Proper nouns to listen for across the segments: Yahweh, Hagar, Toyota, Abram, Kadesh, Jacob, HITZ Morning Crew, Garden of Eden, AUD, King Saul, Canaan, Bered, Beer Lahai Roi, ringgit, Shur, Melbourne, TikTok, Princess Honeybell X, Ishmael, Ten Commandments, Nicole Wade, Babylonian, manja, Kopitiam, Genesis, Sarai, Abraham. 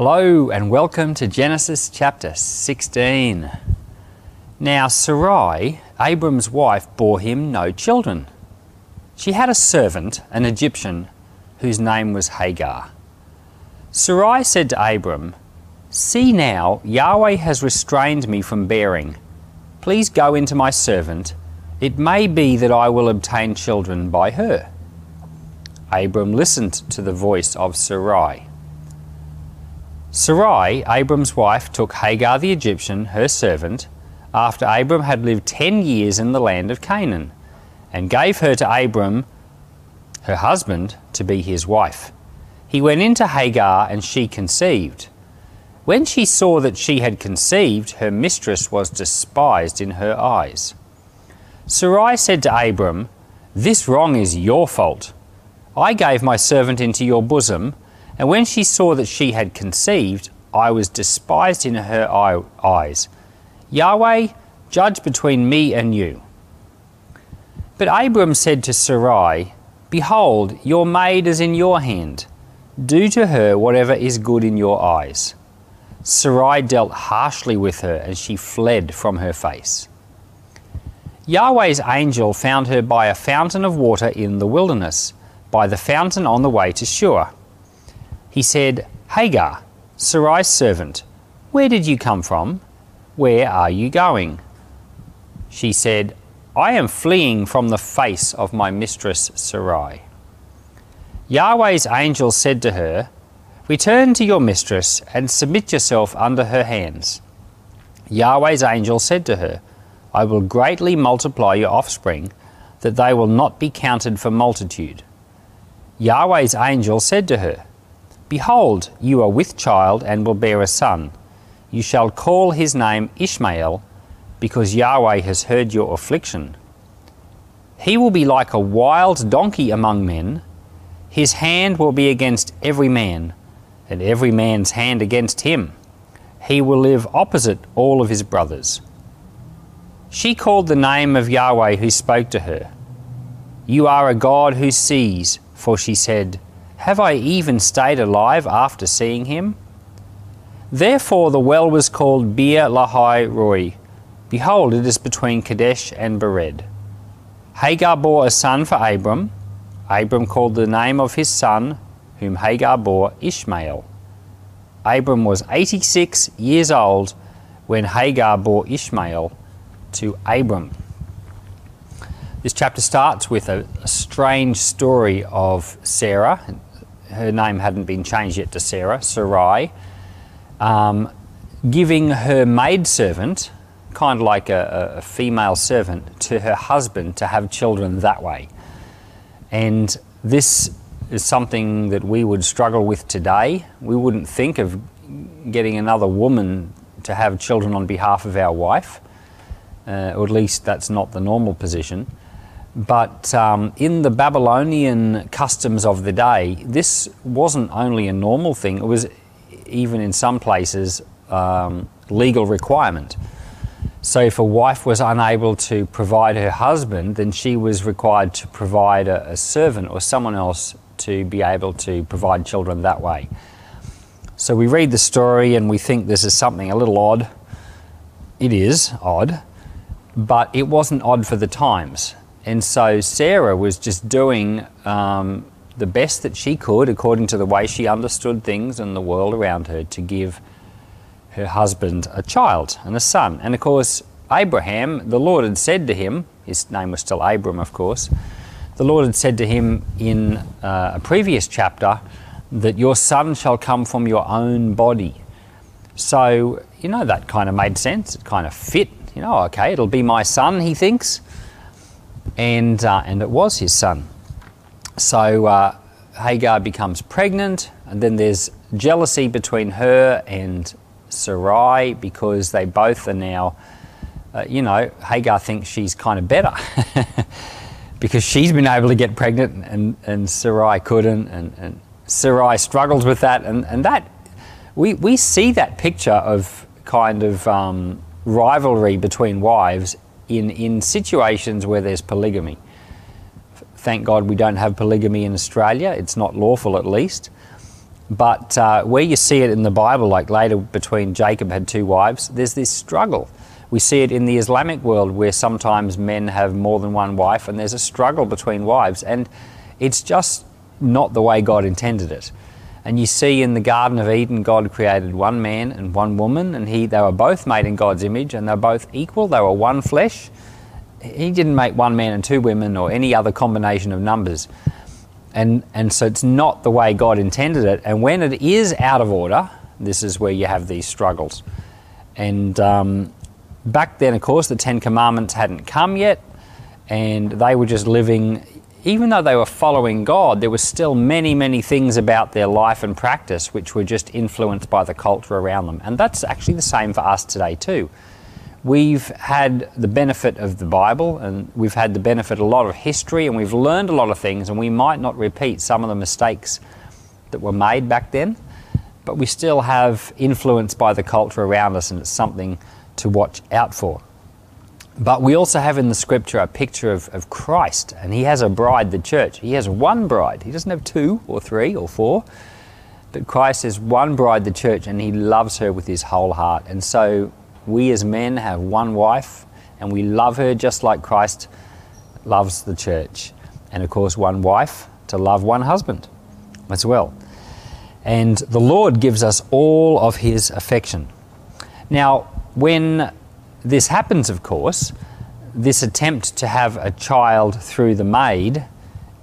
Hello and welcome to Genesis chapter 16. Now Sarai, Abram's wife, bore him no children. She had a servant, an Egyptian, whose name was Hagar. Sarai said to Abram, "See now, Yahweh has restrained me from bearing. Please go into my servant. It may be that I will obtain children by her." Abram listened to the voice of Sarai. Sarai, Abram's wife, took Hagar the Egyptian, her servant, after Abram had lived 10 years in the land of Canaan, and gave her to Abram, her husband, to be his wife. He went in to Hagar, and she conceived. When she saw that she had conceived, her mistress was despised in her eyes. Sarai said to Abram, "This wrong is your fault. I gave my servant into your bosom, and when she saw that she had conceived, I was despised in her eyes. Yahweh, judge between me and you." But Abram said to Sarai, "Behold, your maid is in your hand. Do to her whatever is good in your eyes." Sarai dealt harshly with her, and she fled from her face. Yahweh's angel found her by a fountain of water in the wilderness, by the fountain on the way to Shur. He said, "Hagar, Sarai's servant, where did you come from? Where are you going?" She said, "I am fleeing from the face of my mistress Sarai." Yahweh's angel said to her, "Return to your mistress and submit yourself under her hands." Yahweh's angel said to her, "I will greatly multiply your offspring, that they will not be counted for multitude." Yahweh's angel said to her, "Behold, you are with child and will bear a son. You shall call his name Ishmael, because Yahweh has heard your affliction. He will be like a wild donkey among men. His hand will be against every man, and every man's hand against him. He will live opposite all of his brothers." She called the name of Yahweh who spoke to her. "You are a God who sees," for she said, "Have I even stayed alive after seeing him?" Therefore the well was called Beer Lahai Roi. Behold, it is between Kadesh and Bered. Hagar bore a son for Abram. Abram called the name of his son, whom Hagar bore, Ishmael. Abram was 86 years old when Hagar bore Ishmael to Abram. This chapter starts with a strange story of Sarah. Her name hadn't been changed yet to Sarah, Sarai, giving her maidservant, kind of like a female servant, to her husband to have children that way. And this is something that we would struggle with today. We wouldn't think of getting another woman to have children on behalf of our wife, or at least that's not the normal position. But in the Babylonian customs of the day, this wasn't only a normal thing, it was even in some places legal requirement. So if a wife was unable to provide her husband, then she was required to provide a servant or someone else to be able to provide children that way. So we read the story and we think this is something a little odd. It is odd, but it wasn't odd for the times. And so Sarah was just doing the best that she could, according to the way she understood things and the world around her, to give her husband a child and a son. And of course, Abraham, the Lord had said to him, his name was still Abram, of course, the Lord had said to him in a previous chapter that your son shall come from your own body. So, you know, that kind of made sense. It kind of fit, you know, okay, it'll be my son, he thinks. And it was his son. So Hagar becomes pregnant, and then there's jealousy between her and Sarai because they both are now, you know, Hagar thinks she's kind of better because she's been able to get pregnant and Sarai couldn't, and Sarai struggles with that. And that, we see that picture of kind of rivalry between wives in situations where there's polygamy. Thank God we don't have polygamy in Australia. It's not lawful, at least. But where you see it in the Bible, like later between Jacob had two wives, there's this struggle. We see it in the Islamic world where sometimes men have more than one wife and there's a struggle between wives. And it's just not the way God intended it. And you see in the Garden of Eden, God created one man and one woman, and they were both made in God's image, and they were both equal, they were one flesh. He didn't make one man and two women or any other combination of numbers. And so it's not the way God intended it. And when it is out of order, this is where you have these struggles. And back then, of course, the Ten Commandments hadn't come yet, and they were just living. Even though they were following God, there were still many, many things about their life and practice which were just influenced by the culture around them. And that's actually the same for us today too. We've had the benefit of the Bible, and we've had the benefit of a lot of history, and we've learned a lot of things, and we might not repeat some of the mistakes that were made back then, but we still have influence by the culture around us, and it's something to watch out for. But we also have in the scripture a picture of Christ, and he has a bride, the church. He has one bride. He doesn't have two or three or four, but Christ is one bride, the church, and he loves her with his whole heart. And so we as men have one wife, and we love her just like Christ loves the church. And of course, one wife to love one husband as well. And the Lord gives us all of his affection. Now, when this happens, of course, this attempt to have a child through the maid,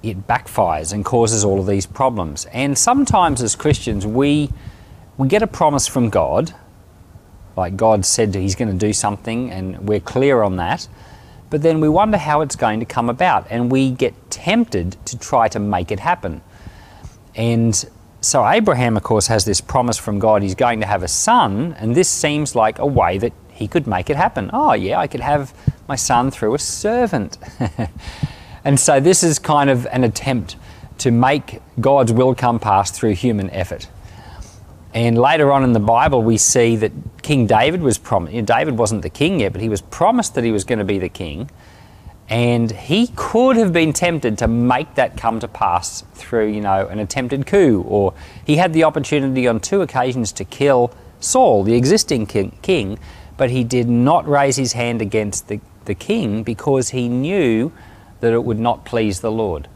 it backfires and causes all of these problems. And sometimes as Christians, we get a promise from God, like God said he's going to do something, and we're clear on that, but then we wonder how it's going to come about, and we get tempted to try to make it happen. And so Abraham, of course, has this promise from God, he's going to have a son, and this seems like a way that he could make it happen. Oh yeah, I could have my son through a servant. And so this is kind of an attempt to make God's will come past through human effort. And later on in the Bible, we see that King David was promised. You know, David wasn't the king yet, but he was promised that he was going to be the king. And he could have been tempted to make that come to pass through, you know, an attempted coup, or he had the opportunity on two occasions to kill Saul, the existing king, but he did not raise his hand against the king because he knew that it would not please the Lord.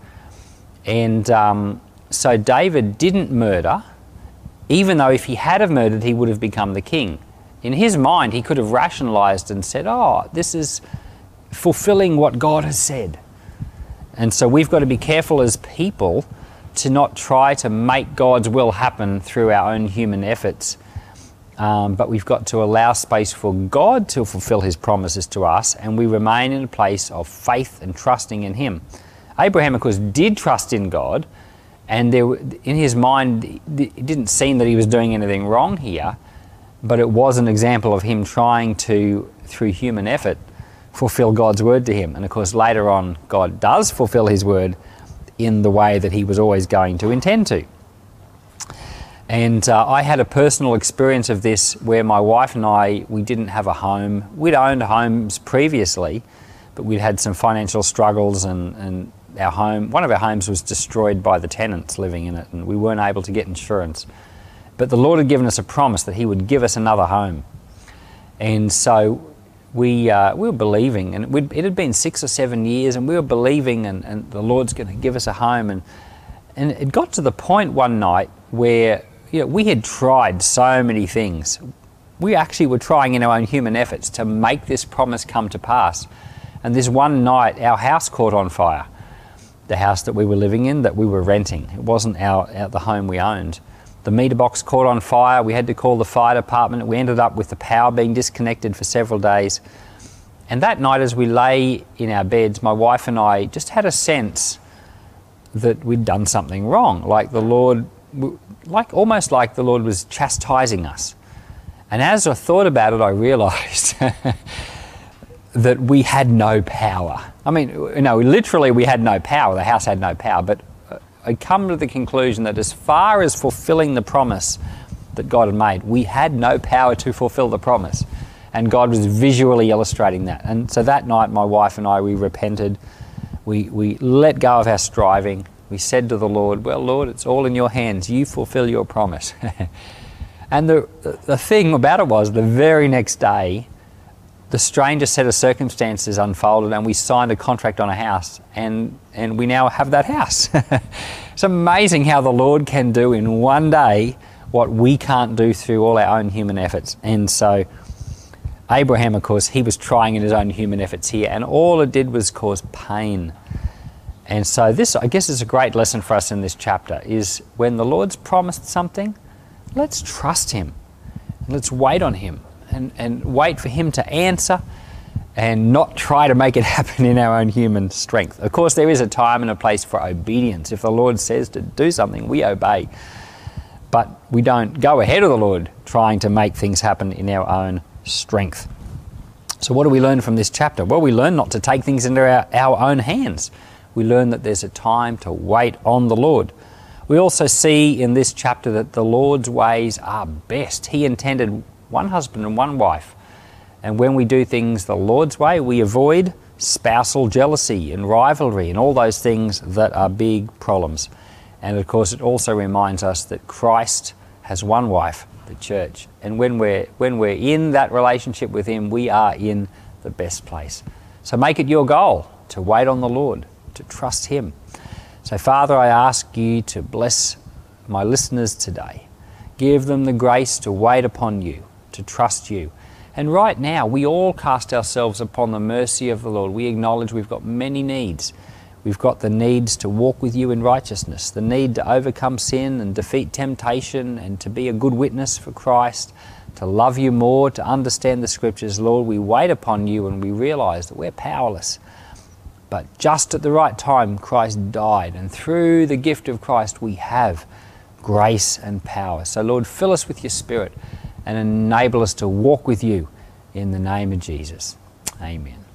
And so David didn't murder, even though if he had have murdered, he would have become the king. In his mind, he could have rationalized and said, oh, this is fulfilling what God has said. And so we've got to be careful as people to not try to make God's will happen through our own human efforts. But we've got to allow space for God to fulfill his promises to us, and we remain in a place of faith and trusting in him. Abraham, of course, did trust in God, and in his mind, it didn't seem that he was doing anything wrong here, but it was an example of him trying to, through human effort, fulfill God's word to him. And of course, later on, God does fulfill his word in the way that he was always going to intend to. And I had a personal experience of this where my wife and I, we didn't have a home. We'd owned homes previously, but we'd had some financial struggles, and our home, one of our homes was destroyed by the tenants living in it, and we weren't able to get insurance. But the Lord had given us a promise that he would give us another home. And so we were believing, and it had been 6 or 7 years, and we were believing, and the Lord's going to give us a home. And it got to the point one night where, you know, we had tried so many things. We actually were trying in our own human efforts to make this promise come to pass. And this one night, our house caught on fire. The house that we were living in, that we were renting. It wasn't the home we owned. The meter box caught on fire. We had to call the fire department. We ended up with the power being disconnected for several days. And that night, as we lay in our beds, my wife and I just had a sense that we'd done something wrong. Like the Lord, almost like the Lord was chastising us. And as I thought about it, I realized that we had no power. I mean, you know, literally we had no power. The house had no power. But I come to the conclusion that as far as fulfilling the promise that God had made, we had no power to fulfill the promise. And God was visually illustrating that. And so that night, my wife and I, we repented. We let go of our striving. We said to the Lord, well, Lord, it's all in your hands. You fulfill your promise. And the thing about it was, the very next day, the strangest set of circumstances unfolded and we signed a contract on a house, and we now have that house. It's amazing how the Lord can do in one day what we can't do through all our own human efforts. And so Abraham, of course, he was trying in his own human efforts here, and all it did was cause pain. And so this, I guess, is a great lesson for us in this chapter, is when the Lord's promised something, let's trust Him. Let's wait on Him and wait for Him to answer and not try to make it happen in our own human strength. Of course, there is a time and a place for obedience. If the Lord says to do something, we obey. But we don't go ahead of the Lord trying to make things happen in our own strength. So what do we learn from this chapter? Well, we learn not to take things into our own hands. We learn that there's a time to wait on the Lord. We also see in this chapter that the Lord's ways are best. He intended one husband and one wife. And when we do things the Lord's way, we avoid spousal jealousy and rivalry and all those things that are big problems. And of course, it also reminds us that Christ has one wife, the church. And when we're in that relationship with Him, we are in the best place. So make it your goal to wait on the Lord, to trust Him. So Father, I ask You to bless my listeners today. Give them the grace to wait upon You, to trust You. And right now, we all cast ourselves upon the mercy of the Lord. We acknowledge we've got many needs. We've got the needs to walk with You in righteousness, the need to overcome sin and defeat temptation and to be a good witness for Christ, to love You more, to understand the Scriptures. Lord, we wait upon You and we realise that we're powerless. But just at the right time, Christ died, and through the gift of Christ, we have grace and power. So Lord, fill us with Your Spirit and enable us to walk with You in the name of Jesus. Amen.